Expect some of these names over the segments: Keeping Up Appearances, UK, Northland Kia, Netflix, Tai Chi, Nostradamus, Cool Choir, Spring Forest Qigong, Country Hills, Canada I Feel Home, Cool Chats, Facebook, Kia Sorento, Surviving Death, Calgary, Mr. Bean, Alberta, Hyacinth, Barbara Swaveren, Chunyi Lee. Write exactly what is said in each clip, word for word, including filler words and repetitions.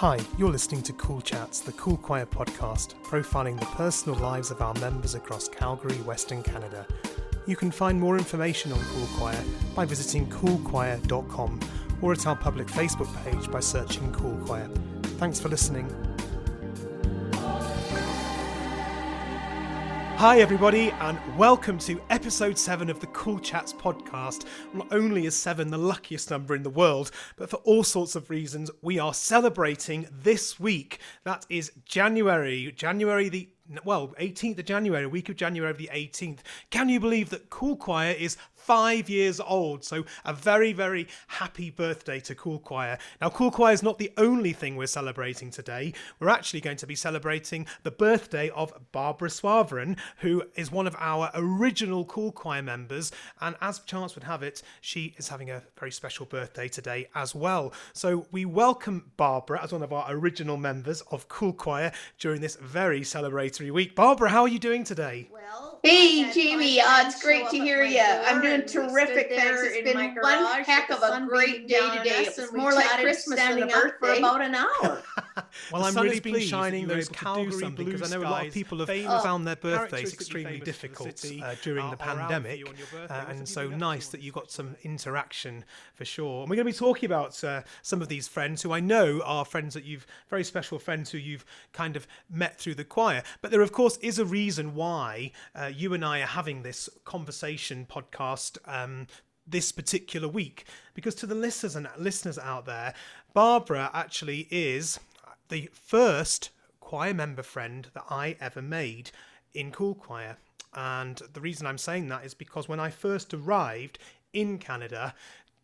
Hi, you're listening to Cool Chats, the Cool Choir podcast, profiling the personal lives of our members across Calgary, Western Canada. You can find more information on Cool Choir by visiting cool choir dot com or at our public Facebook page by searching Cool Choir. Thanks for listening. Hi everybody, and welcome to episode seven of the Cool Chats podcast. Not only is seven the luckiest number in the world, but for all sorts of reasons, we are celebrating this week. That is January, January the well, eighteenth of January, week of January the eighteenth. Can you believe that Cool Choir is five years old? So a very, very happy birthday to Cool Choir. Now, Cool Choir is not the only thing we're celebrating today. We're actually going to be celebrating the birthday of Barbara Swaveren, who is one of our original Cool Choir members. And as chance would have it, she is having a very special birthday today as well. So we welcome Barbara as one of our original members of Cool Choir during this very celebratory week. Barbara, how are you doing today? Well, hey, Jamie, uh, it's great to hear you. I'm doing terrific, thanks. It's been one heck of a great day today. It's more like Christmas than a birthday for about an hour. Well, I'm really pleased shining those Calgary blue because I know a lot of people have found their birthdays extremely difficult uh, during the pandemic, uh, and so nice that you got some interaction for sure. And we're going to be talking about uh, some of these friends who I know are friends that you've very special friends who you've kind of met through the choir. But there, of course, is a reason why uh, you and I are having this conversation podcast um, this particular week, because to the listeners and listeners out there, Barbara actually is the first choir member friend that I ever made in Cool Choir. And the reason I'm saying that is because when I first arrived in Canada,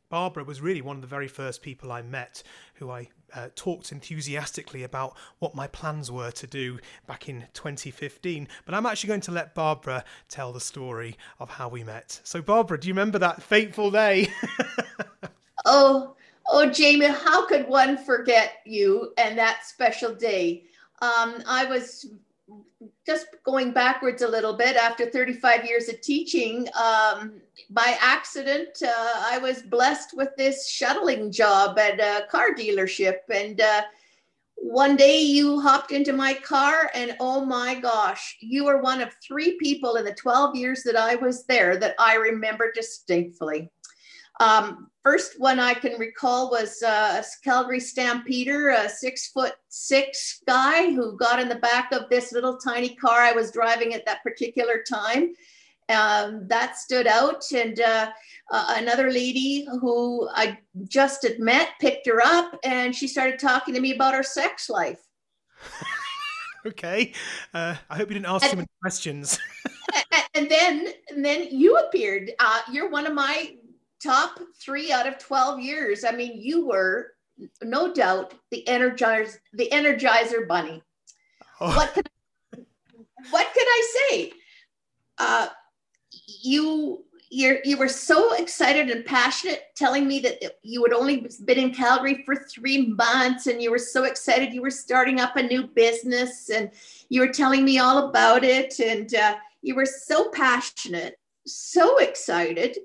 Barbara was really one of the very first people I met who I uh, talked enthusiastically about what my plans were to do back in twenty fifteen. But I'm actually going to let Barbara tell the story of how we met. So Barbara, do you remember that fateful day? oh, oh, Jamie, how could one forget you and that special day? Um, I was just going backwards a little bit after thirty-five years of teaching. Um, by accident, uh, I was blessed with this shuttling job at a car dealership. And uh, one day you hopped into my car and oh my gosh, you were one of three people in the twelve years that I was there that I remember distinctly. Um, first one I can recall was uh, a Calgary Stampeder, a six foot six guy who got in the back of this little tiny car I was driving at that particular time. Um, that stood out. And uh, uh, another lady who I just had met, picked her up and she started talking to me about her sex life. Okay. Uh, I hope you didn't ask and, too many questions. and then, and then you appeared. Uh, you're one of my top three out of twelve years. I mean, you were no doubt the energizer, the energizer bunny. Oh. What can I, what can I say? Uh, you, you you were so excited and passionate, telling me that you had only been in Calgary for three months, and you were so excited. You were starting up a new business, and you were telling me all about it. And uh, you were so passionate, so excited.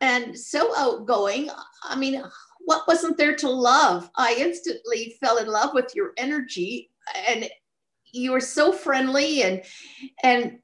And so outgoing. I mean, what wasn't there to love? I instantly fell in love with your energy, and you were so friendly, and and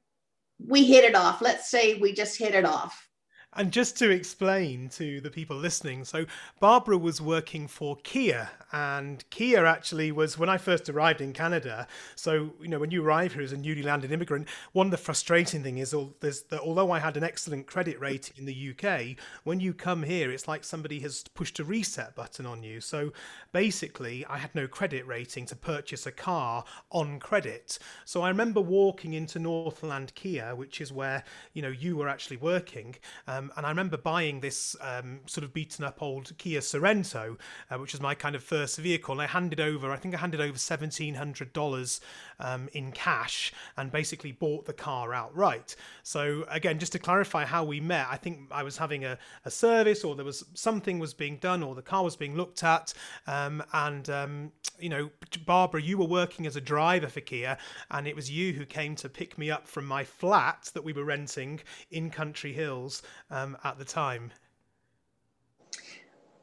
we hit it off. Let's say we just hit it off. And just to explain to the people listening, so Barbara was working for Kia, and Kia actually was when I first arrived in Canada. So, you know, when you arrive here as a newly landed immigrant, one of the frustrating thing is all this, that although I had an excellent credit rating in the U K, when you come here, it's like somebody has pushed a reset button on you. So basically, I had no credit rating to purchase a car on credit. So I remember walking into Northland Kia, which is where, you know, you were actually working. Um, Um, and I remember buying this um, sort of beaten up old Kia Sorento, uh, which was my kind of first vehicle. And I handed over, I think I handed over seventeen hundred dollars um, in cash and basically bought the car outright. So again, just to clarify how we met, I think I was having a, a service, or there was something was being done, or the car was being looked at. Um, and, um, you know, Barbara, you were working as a driver for Kia, and it was you who came to pick me up from my flat that we were renting in Country Hills. Um, at the time.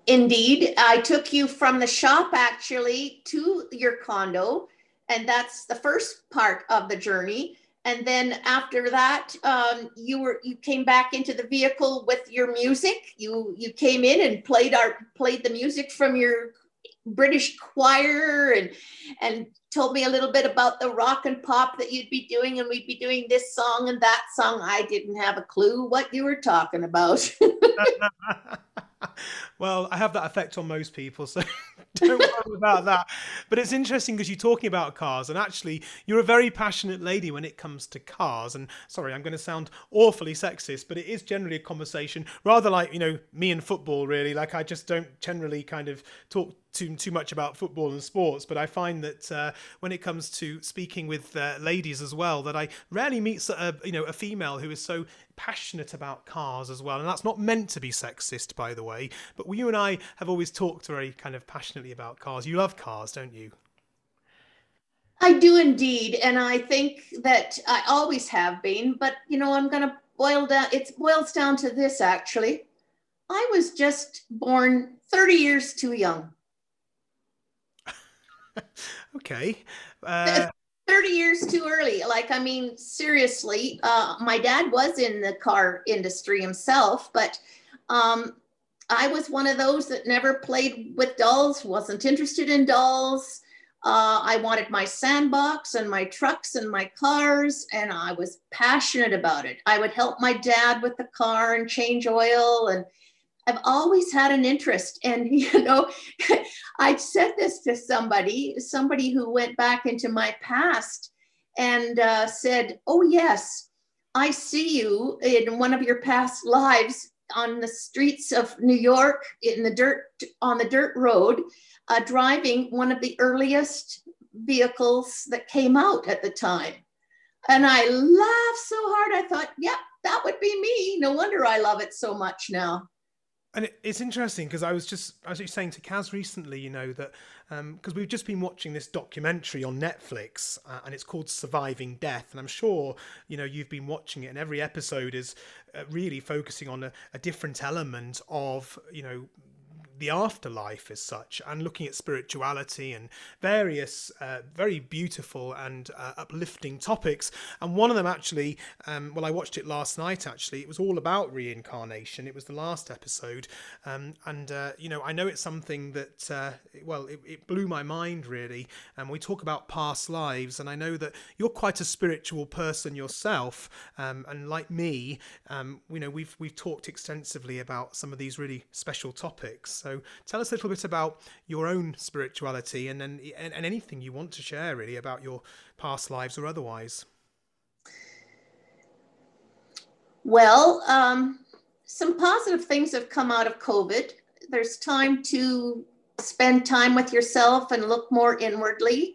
Indeed. I took you from the shop actually to your condo, and that's the first part of the journey. And then after that, um, you were you came back into the vehicle with your music. You you came in and played our played the music from your British choir, and and told me a little bit about the rock and pop that you'd be doing, and we'd be doing this song and that song. I didn't have a clue what you were talking about. Well, I have that effect on most people, so don't worry about that. But it's interesting because you're talking about cars, and actually you're a very passionate lady when it comes to cars. And sorry, I'm going to sound awfully sexist, but it is generally a conversation rather like, you know, me and football, really. Like, I just don't generally kind of talk too, too much about football and sports, but I find that uh, when it comes to speaking with uh, ladies as well, that I rarely meet a, you know, a female who is so passionate about cars as well. And that's not meant to be sexist, by the way, but you and I have always talked very kind of passionately about cars. You love cars, don't you? I do indeed, and I think that I always have been, but you know, I'm gonna boil down, it boils down to this actually. I was just born thirty years too young. Okay. Uh... thirty years too early. Like, I mean, seriously, uh, my dad was in the car industry himself, but um, I was one of those that never played with dolls, wasn't interested in dolls. Uh, I wanted my sandbox and my trucks and my cars, and I was passionate about it. I would help my dad with the car and change oil, and I've always had an interest. And, you know, I said this to somebody, somebody who went back into my past and uh, said, oh, yes, I see you in one of your past lives on the streets of New York, in the dirt, on the dirt road, uh, driving one of the earliest vehicles that came out at the time. And I laughed so hard. I thought, yep, yeah, that would be me. No wonder I love it so much now. And it's interesting because I was just, I was saying to Kaz recently, you know, that because um, we've just been watching this documentary on Netflix uh, and it's called Surviving Death. And I'm sure, you know, you've been watching it, and every episode is uh, really focusing on a, a different element of, you know, the afterlife as such, and looking at spirituality and various uh, very beautiful and uh, uplifting topics. And one of them actually, um, well, I watched it last night actually, it was all about reincarnation. It was the last episode. Um, and, uh, you know, I know it's something that, uh, well, it, it blew my mind really. And we talk about past lives, and I know that you're quite a spiritual person yourself. Um, and like me, um, you know, we've, we've talked extensively about some of these really special topics. So tell us a little bit about your own spirituality, and then and, and anything you want to share really about your past lives or otherwise. Well, um, some positive things have come out of COVID. There's time to spend time with yourself and look more inwardly.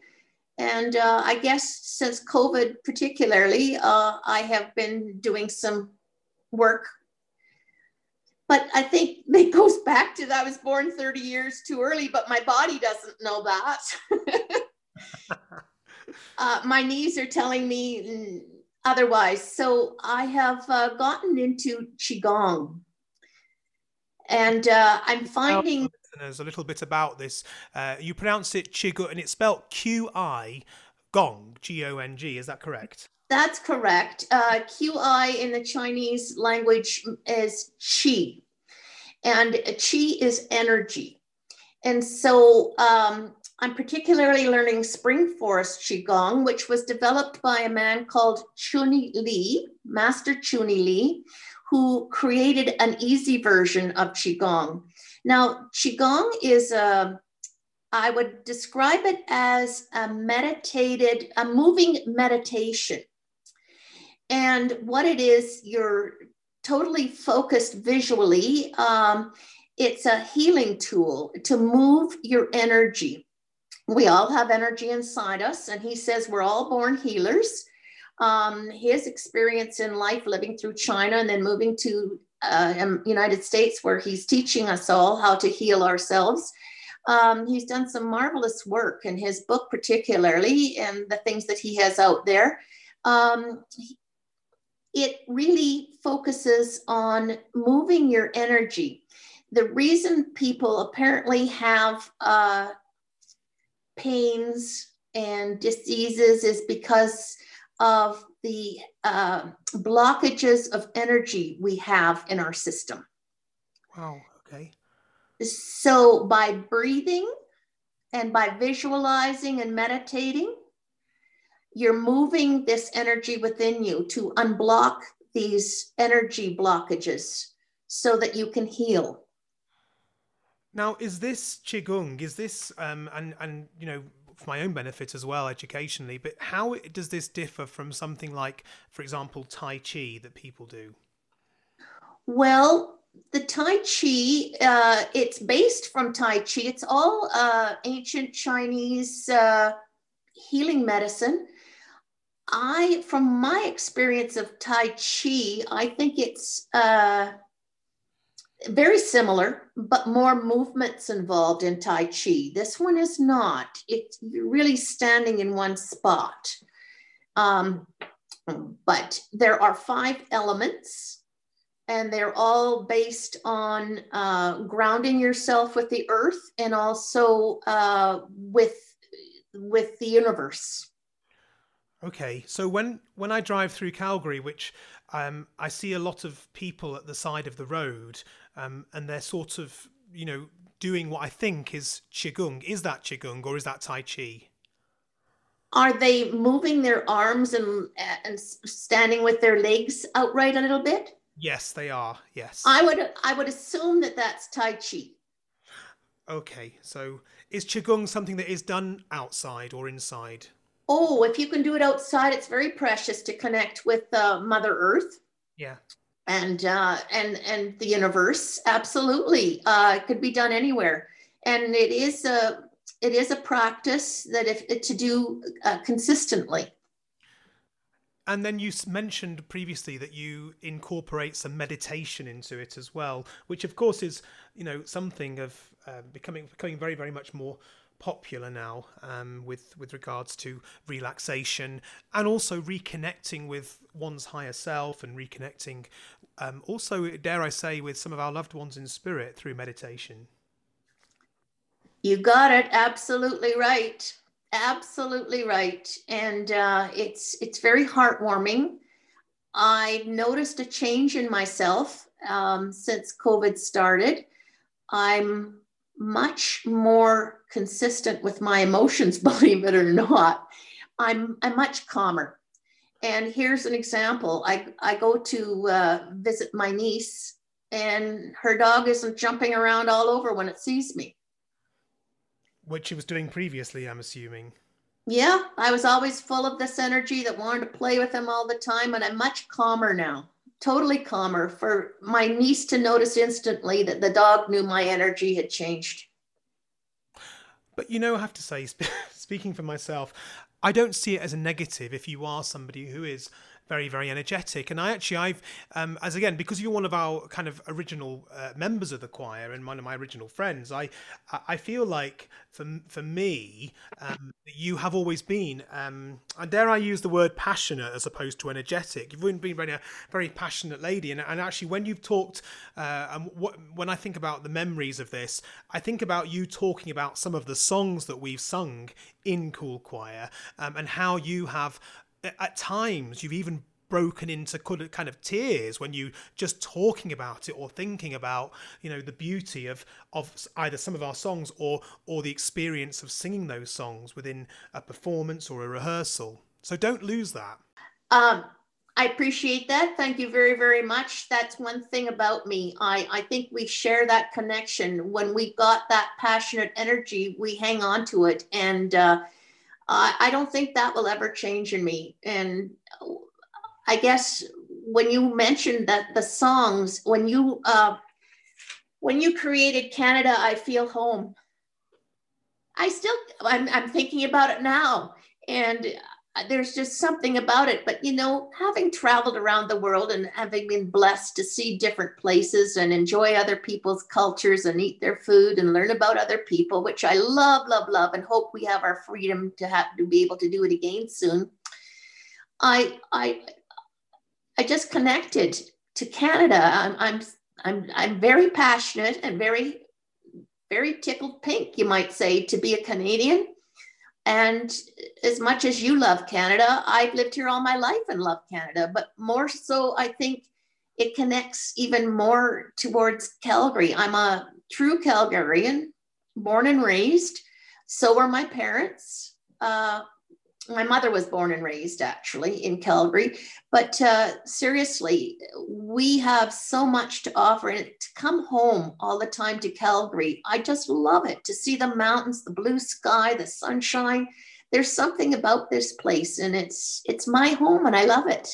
And uh, I guess since COVID particularly, uh, I have been doing some work. But I think it goes back to that I was born thirty years too early, but my body doesn't know that. uh, my knees are telling me otherwise. So I have uh, gotten into Qigong. And uh, I'm finding... There's a little bit about this. Uh, you pronounce it Qigong, and it's spelled Q I Gong, G O N G. Is that correct? That's correct. Uh, Q I in the Chinese language is qi, and qi is energy. And so um, I'm particularly learning Spring Forest Qigong, which was developed by a man called Chunyi Lee, Master Chunyi Lee, who created an easy version of Qigong. Now, Qigong is a I would describe it as a meditated, a moving meditation. And what it is, you're totally focused visually. Um, it's a healing tool to move your energy. We all have energy inside us. And he says we're all born healers. Um, his experience in life, living through China and then moving to uh, United States, where he's teaching us all how to heal ourselves. Um, he's done some marvelous work in his book particularly, and the things that he has out there. Um, it really focuses on moving your energy. the reason people apparently have uh, pains and diseases is because of the uh, blockages of energy we have in our system. Wow, okay. So by breathing and by visualizing and meditating, you're moving this energy within you to unblock these energy blockages so that you can heal. Now, is this Qigong, is this, um, and, and, you know, for my own benefit as well, educationally, but how does this differ from something like, for example, Tai Chi that people do? Well, the Tai Chi, uh, it's based from Tai Chi. It's all uh, ancient Chinese uh, healing medicine. I, from my experience of Tai Chi, I think it's uh, very similar, but more movements involved in Tai Chi. This one is not. It's you're really standing in one spot. Um, but there are five elements, and they're all based on uh, grounding yourself with the earth and also uh, with with the universe. Okay, so when, when I drive through Calgary, which um, I see a lot of people at the side of the road, um, and they're sort of, you know, doing what I think is Qigong. Is that Qigong or is that Tai Chi? Are they moving their arms and, and standing with their legs outright a little bit? Yes, they are, yes. I would, I would assume that that's Tai Chi. Okay, so is Qigong something that is done outside or inside? Oh, if you can do it outside, it's very precious to connect with uh, Mother Earth. Yeah. And uh, and and the universe. Absolutely, uh, it could be done anywhere, and it is a it is a practice that if to do uh, consistently. And then you mentioned previously that you incorporate some meditation into it as well, which of course is you know something of uh, becoming becoming very very much more popular now um, with with regards to relaxation and also reconnecting with one's higher self and reconnecting um, also, dare I say, with some of our loved ones in spirit through meditation. You got it. Absolutely right. Absolutely right. And uh, it's it's very heartwarming. I've noticed a change in myself um, since COVID started. I'm much more consistent with my emotions, believe it or not. I'm I'm much calmer. And here's an example. I, I go to uh, visit my niece, and her dog isn't jumping around all over when it sees me. What she was doing previously, I'm assuming. Yeah, I was always full of this energy that wanted to play with him all the time, and I'm much calmer now. Totally calmer for my niece to notice instantly that the dog knew my energy had changed. But, you know, I have to say, speaking for myself, I don't see it as a negative if you are somebody who is very, very energetic. And I actually, I've, um, as again, because you're one of our kind of original uh, members of the choir and one of my original friends, I I feel like for, for me, um, you have always been, um, and dare I use the word passionate as opposed to energetic. You've been a very passionate lady. And, and actually, when you've talked, uh, and what, when I think about the memories of this, I think about you talking about some of the songs that we've sung in Cool Choir um, and how you have, at times, you've even broken into kind of tears when you just talking about it or thinking about, you know, the beauty of of either some of our songs or or the experience of singing those songs within a performance or a rehearsal. So don't lose that. Um, I appreciate that. Thank you very, very much. That's one thing about me. I, I think we share that connection. When we got that passionate energy, we hang on to it. And uh I don't think that will ever change in me. And I guess when you mentioned that the songs, when you uh, when you created Canada I Feel Home, I still, I'm, I'm thinking about it now. And there's just something about it. But, you know, having traveled around the world and having been blessed to see different places and enjoy other people's cultures and eat their food and learn about other people, which I love, love, love, and hope we have our freedom to have to be able to do it again soon. I I, I just connected to Canada. I'm, I'm I'm, I'm very passionate and very, very tickled pink, you might say, to be a Canadian. And as much as you love Canada, I've lived here all my life and love Canada, but more so, I think it connects even more towards Calgary. I'm a true Calgarian, born and raised. So were my parents. Uh, my mother was born and raised actually in Calgary, but uh, seriously, we have so much to offer, and to come home all the time to Calgary, I just love it. To see the mountains, the blue sky, the sunshine. There's something about this place, and it's it's my home, and I love it.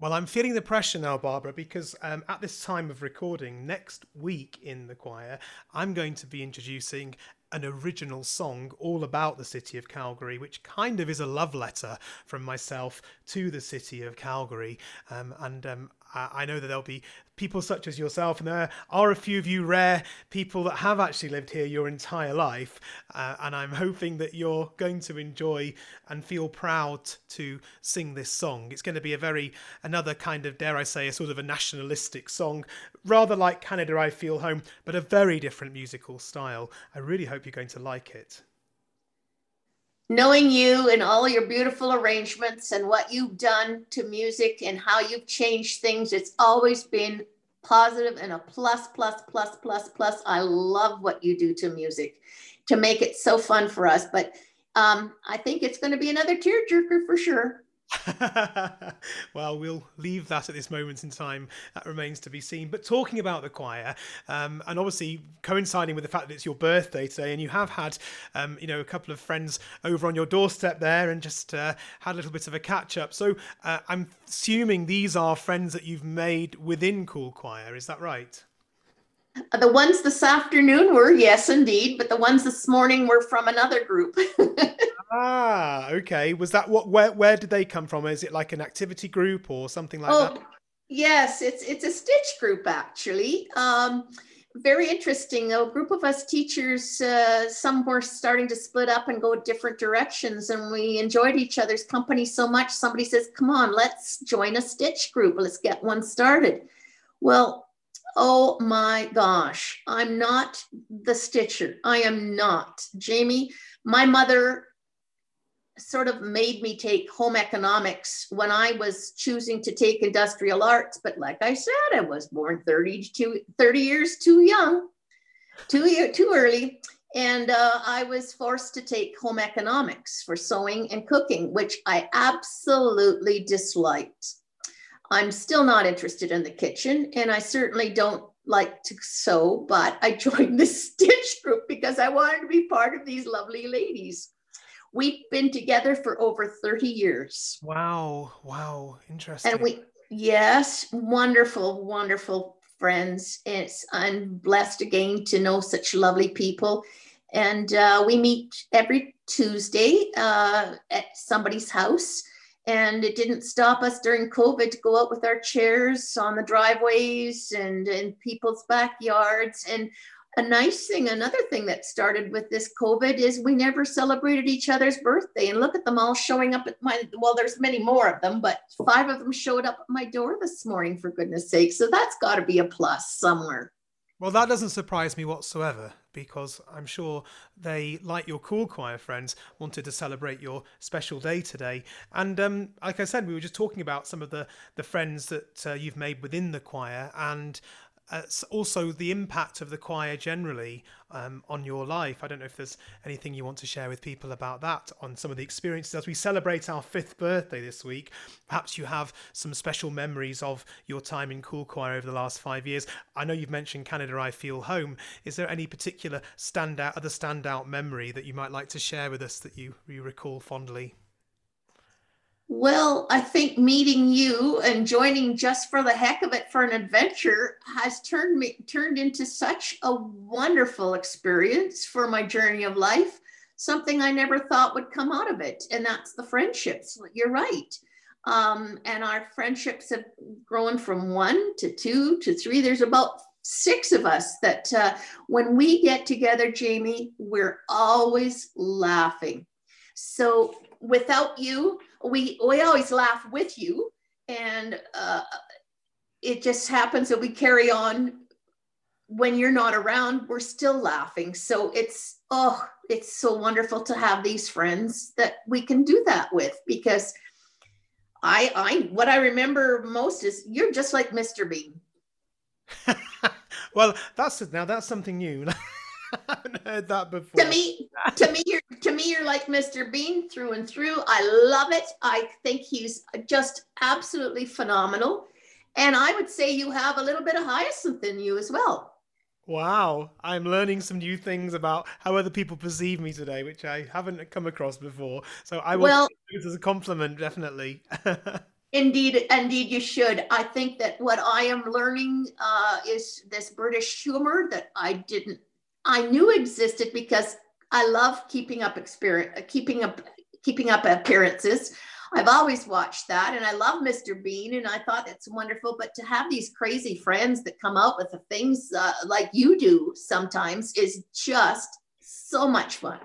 Well, I'm feeling the pressure now, Barbara, because um, at this time of recording, next week in the choir, I'm going to be introducing an original song all about the city of Calgary, which kind of is a love letter from myself to the city of Calgary. Um, and um, I, I know that there'll be people such as yourself, and there are a few of you rare people that have actually lived here your entire life. Uh, and I'm hoping that you're going to enjoy and feel proud to sing this song. It's going to be a very... another kind of, dare I say, a sort of a nationalistic song, rather like Canada I Feel Home, but a very different musical style. I really hope you're going to like it. Knowing you and all your beautiful arrangements and what you've done to music and how you've changed things, it's always been positive and a plus, plus, plus, plus, plus. I love what you do to music to make it so fun for us. But um, I think it's going to be another tearjerker for sure. Well, we'll leave that at this moment in time. That remains to be seen. But talking about the choir, um, and obviously coinciding with the fact that it's your birthday today, and you have had, um, you know, a couple of friends over on your doorstep there, and just uh, had a little bit of a catch up. So uh, I'm assuming these are friends that you've made within Cool Choir. Is that right? The ones this afternoon were, yes, indeed. But the ones this morning were from another group. Ah, okay. Was that what? Where where did they come from? Is it like an activity group or something like oh, that? Yes, it's it's a stitch group actually. Um, very interesting. A group of us teachers, uh, some were starting to split up and go different directions, and we enjoyed each other's company so much. Somebody says, "Come on, let's join a stitch group. Let's get one started." Well. Oh my gosh, I'm not the stitcher. I am not. Jamie, my mother sort of made me take home economics when I was choosing to take industrial arts. But like I said, I was born thirty, thirty years too young, too, too early. And uh, I was forced to take home economics for sewing and cooking, which I absolutely disliked. I'm still not interested in the kitchen, and I certainly don't like to sew, but I joined this stitch group because I wanted to be part of these lovely ladies. We've been together for over thirty years. Wow. Wow. Interesting. And we, yes, wonderful, wonderful friends. It's, I'm blessed again to know such lovely people. And uh, we meet every Tuesday uh, at somebody's house. And it didn't stop us during COVID to go out with our chairs on the driveways and in people's backyards. And a nice thing, another thing that started with this COVID is we never celebrated each other's birthday. And look at them all showing up at my, well, there's many more of them, but five of them showed up at my door this morning, for goodness sake. So that's got to be a plus somewhere. Well, that doesn't surprise me whatsoever, because I'm sure they, like your Cool Choir friends, wanted to celebrate your special day today. And um, like I said, we were just talking about some of the, the friends that uh, you've made within the choir, and uh, also the impact of the choir generally um, on your life. I don't know if there's anything you want to share with people about that, on some of the experiences as we celebrate our fifth birthday this week. Perhaps you have some special memories of your time in Cool Choir over the last five years. I know you've mentioned Canada I Feel Home. Is there any particular standout, other standout memory that you might like to share with us that you, you recall fondly? Well, I think meeting you and joining just for the heck of it for an adventure has turned me turned into such a wonderful experience for my journey of life, something I never thought would come out of it. And that's the friendships. You're right. Um, and our friendships have grown from one to two to three. There's about six of us that uh, when we get together, Jamie, we're always laughing. So without you, we we always laugh with you, and uh, it just happens that we carry on when you're not around, we're still laughing. So it's, oh, it's so wonderful to have these friends that we can do that with, because I, I, what I remember most is you're just like Mister Bean. Well, that's it. Now that's something new. I haven't heard that before. To me, to me, you're, to me, you're like Mister Bean through and through. I love it. I think he's just absolutely phenomenal. And I would say you have a little bit of Hyacinth in you as well. Wow. I'm learning some new things about how other people perceive me today, which I haven't come across before. So I will well, take it as a compliment, definitely. Indeed, indeed you should. I think that what I am learning uh, is this British humor that I didn't, I knew existed, because I love keeping up experience, keeping up, keeping up appearances. I've always watched that, and I love Mister Bean, and I thought it's wonderful. But to have these crazy friends that come out with the things uh, like you do sometimes is just so much fun.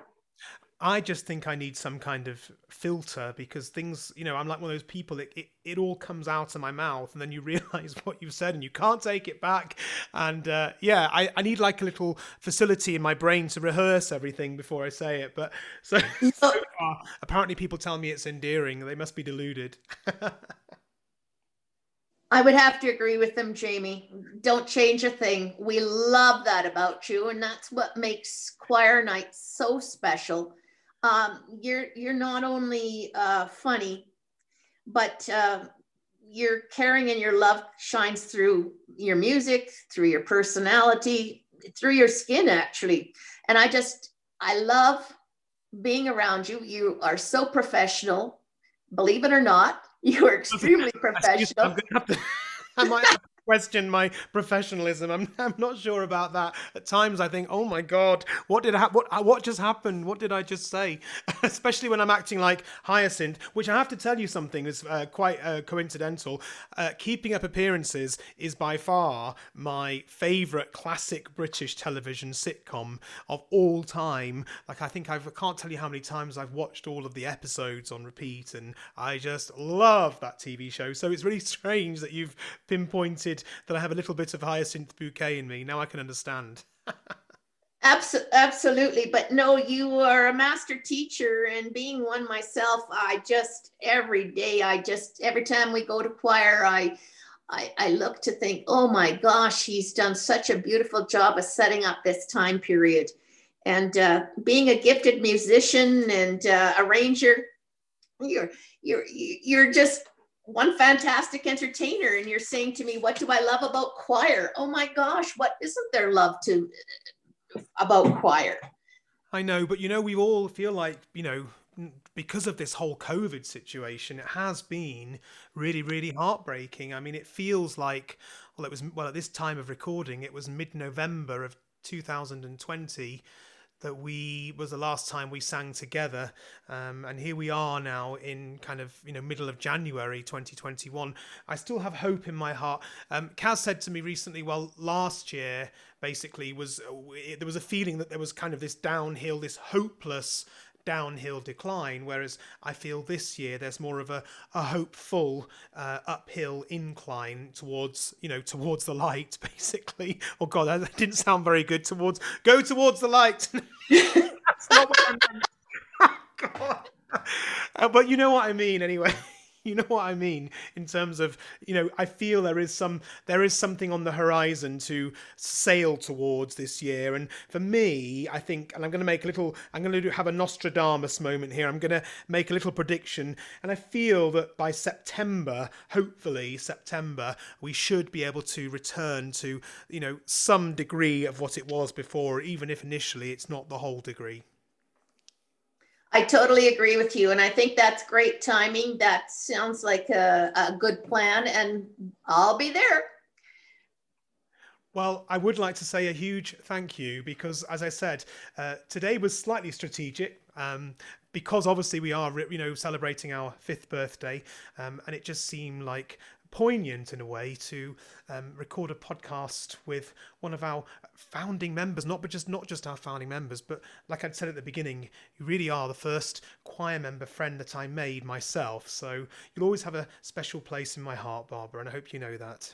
I just think I need some kind of filter, because things, you know, I'm like one of those people, it, it, it all comes out of my mouth and then you realize what you've said and you can't take it back. And uh, yeah, I, I need like a little facility in my brain to rehearse everything before I say it. But so, so far, apparently people tell me it's endearing. They must be deluded. I would have to agree with them, Jamie. Don't change a thing. We love that about you. And that's what makes choir night so special. Um, you're, you're not only, uh, funny, but, uh, your caring and your love shines through your music, through your personality, through your skin, actually. And I just, I love being around you. You are so professional, believe it or not, you are extremely professional. I'm gonna have to, I might have to question my professionalism. I'm, I'm not sure about that. At times I think, oh my God, what did I, what, what just happened? What did I just say? Especially when I'm acting like Hyacinth, which I have to tell you something is uh, quite uh, coincidental. Uh, Keeping Up Appearances is by far my favorite classic British television sitcom of all time. Like, I think I've, I can't tell you how many times I've watched all of the episodes on repeat, and I just love that T V show. So it's really strange that you've pinpointed that I have a little bit of Hyacinth bouquet in me. Now I can understand. Absolutely. But no, you are a master teacher, and being one myself, I just, every day, I just, every time we go to choir, I, I, I look to think, oh my gosh, he's done such a beautiful job of setting up this time period. And uh, being a gifted musician and uh, arranger, you're, you're, you're just one fantastic entertainer. And you're saying to me, what do I love about choir? Oh my gosh, what isn't there love to about choir? I know, but you know, we all feel like, you know, because of this whole COVID situation, it has been really, really heartbreaking. I mean, it feels like, well, it was, well, at this time of recording, it was mid-November of two thousand twenty that we was the last time we sang together, um, and here we are now in kind of, you know, middle of January twenty twenty-one. I still have hope in my heart. Um, Kaz said to me recently, well, last year basically was it, there was a feeling that there was kind of this downhill, this hopeless downhill decline, whereas I feel this year there's more of a, a hopeful uh, uphill incline towards, you know, towards the light, basically. Oh God, that didn't sound very good. Towards, go towards the light. That's not what I meant. Oh, God. Uh, but you know what I mean anyway. You know what I mean in terms of, you know, I feel there is some, there is something on the horizon to sail towards this year. And for me, I think, and I'm going to make a little, I'm going to do, have a Nostradamus moment here. I'm going to make a little prediction. And I feel that by September, hopefully September, we should be able to return to, you know, some degree of what it was before, even if initially it's not the whole degree. I totally agree with you. And I think that's great timing. That sounds like a, a good plan, and I'll be there. Well, I would like to say a huge thank you, because as I said, uh, today was slightly strategic, um, because obviously we are, you know, celebrating our fifth birthday, um, and it just seemed like poignant in a way to um, record a podcast with one of our founding members, not but just not just our founding members, but like I'd said at the beginning, you really are the first choir member friend that I made myself. So you'll always have a special place in my heart, Barbara, and I hope you know that.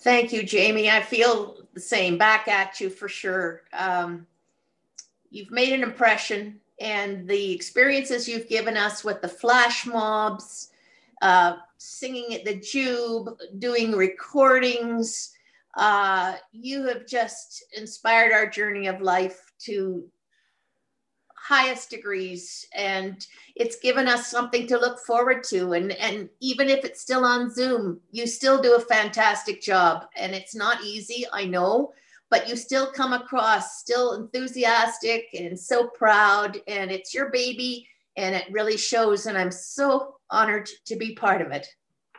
Thank you, Jamie. I feel the same. Back at you for sure. Um, you've made an impression, and the experiences you've given us with the flash mobs, uh, singing at the Jube, doing recordings. Uh, you have just inspired our journey of life to highest degrees, and it's given us something to look forward to. And, and even if it's still on Zoom, you still do a fantastic job, and it's not easy, I know, but you still come across still enthusiastic and so proud, and it's your baby, and it really shows, and I'm so honored to be part of it.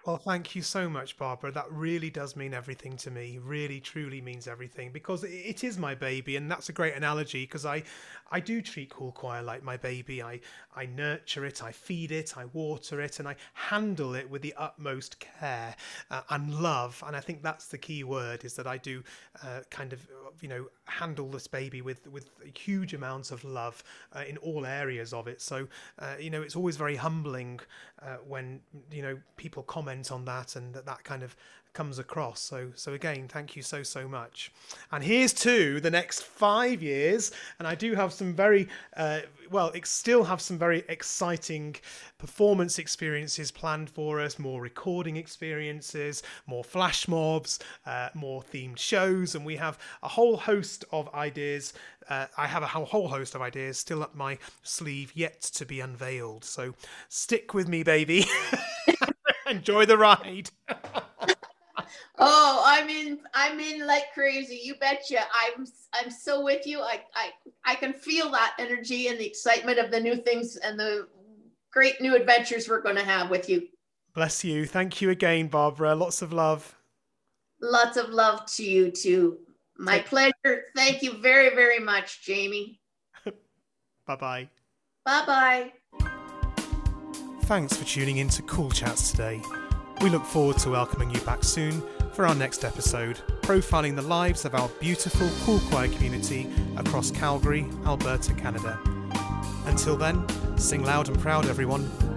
Well, thank you so much, Barbara. That really does mean everything to me. Really, truly means everything, because it is my baby. And that's a great analogy, because I, I do treat Cool Choir like my baby. I, I nurture it, I feed it, I water it, and I handle it with the utmost care uh, and love. And I think that's the key word, is that I do uh, kind of, you know, handle this baby with, with a huge amount of love uh, in all areas of it. So, uh, you know, it's always very humbling uh, when, you know, people comment on that, and that that kind of comes across. So so again, thank you so so much. And here's to the next five years, and I do have some very uh well ex still have some very exciting performance experiences planned for us, more recording experiences, more flash mobs, uh, more themed shows, and we have a whole host of ideas. Uh, I have a whole host of ideas still up my sleeve, yet to be unveiled. So stick with me, baby. Enjoy the ride. Oh, I'm in, I'm in like crazy. You betcha. I'm, I'm so with you. I, I, I can feel that energy and the excitement of the new things and the great new adventures we're going to have with you. Bless you. Thank you again, Barbara. Lots of love. Lots of love to you too. My Thank pleasure. Thank you very, very much, Jamie. Bye-bye. Bye-bye. Thanks for tuning in to Cool Chats today. We look forward to welcoming you back soon for our next episode, profiling the lives of our beautiful Cool Choir community across Calgary, Alberta, Canada. Until then, sing loud and proud, everyone.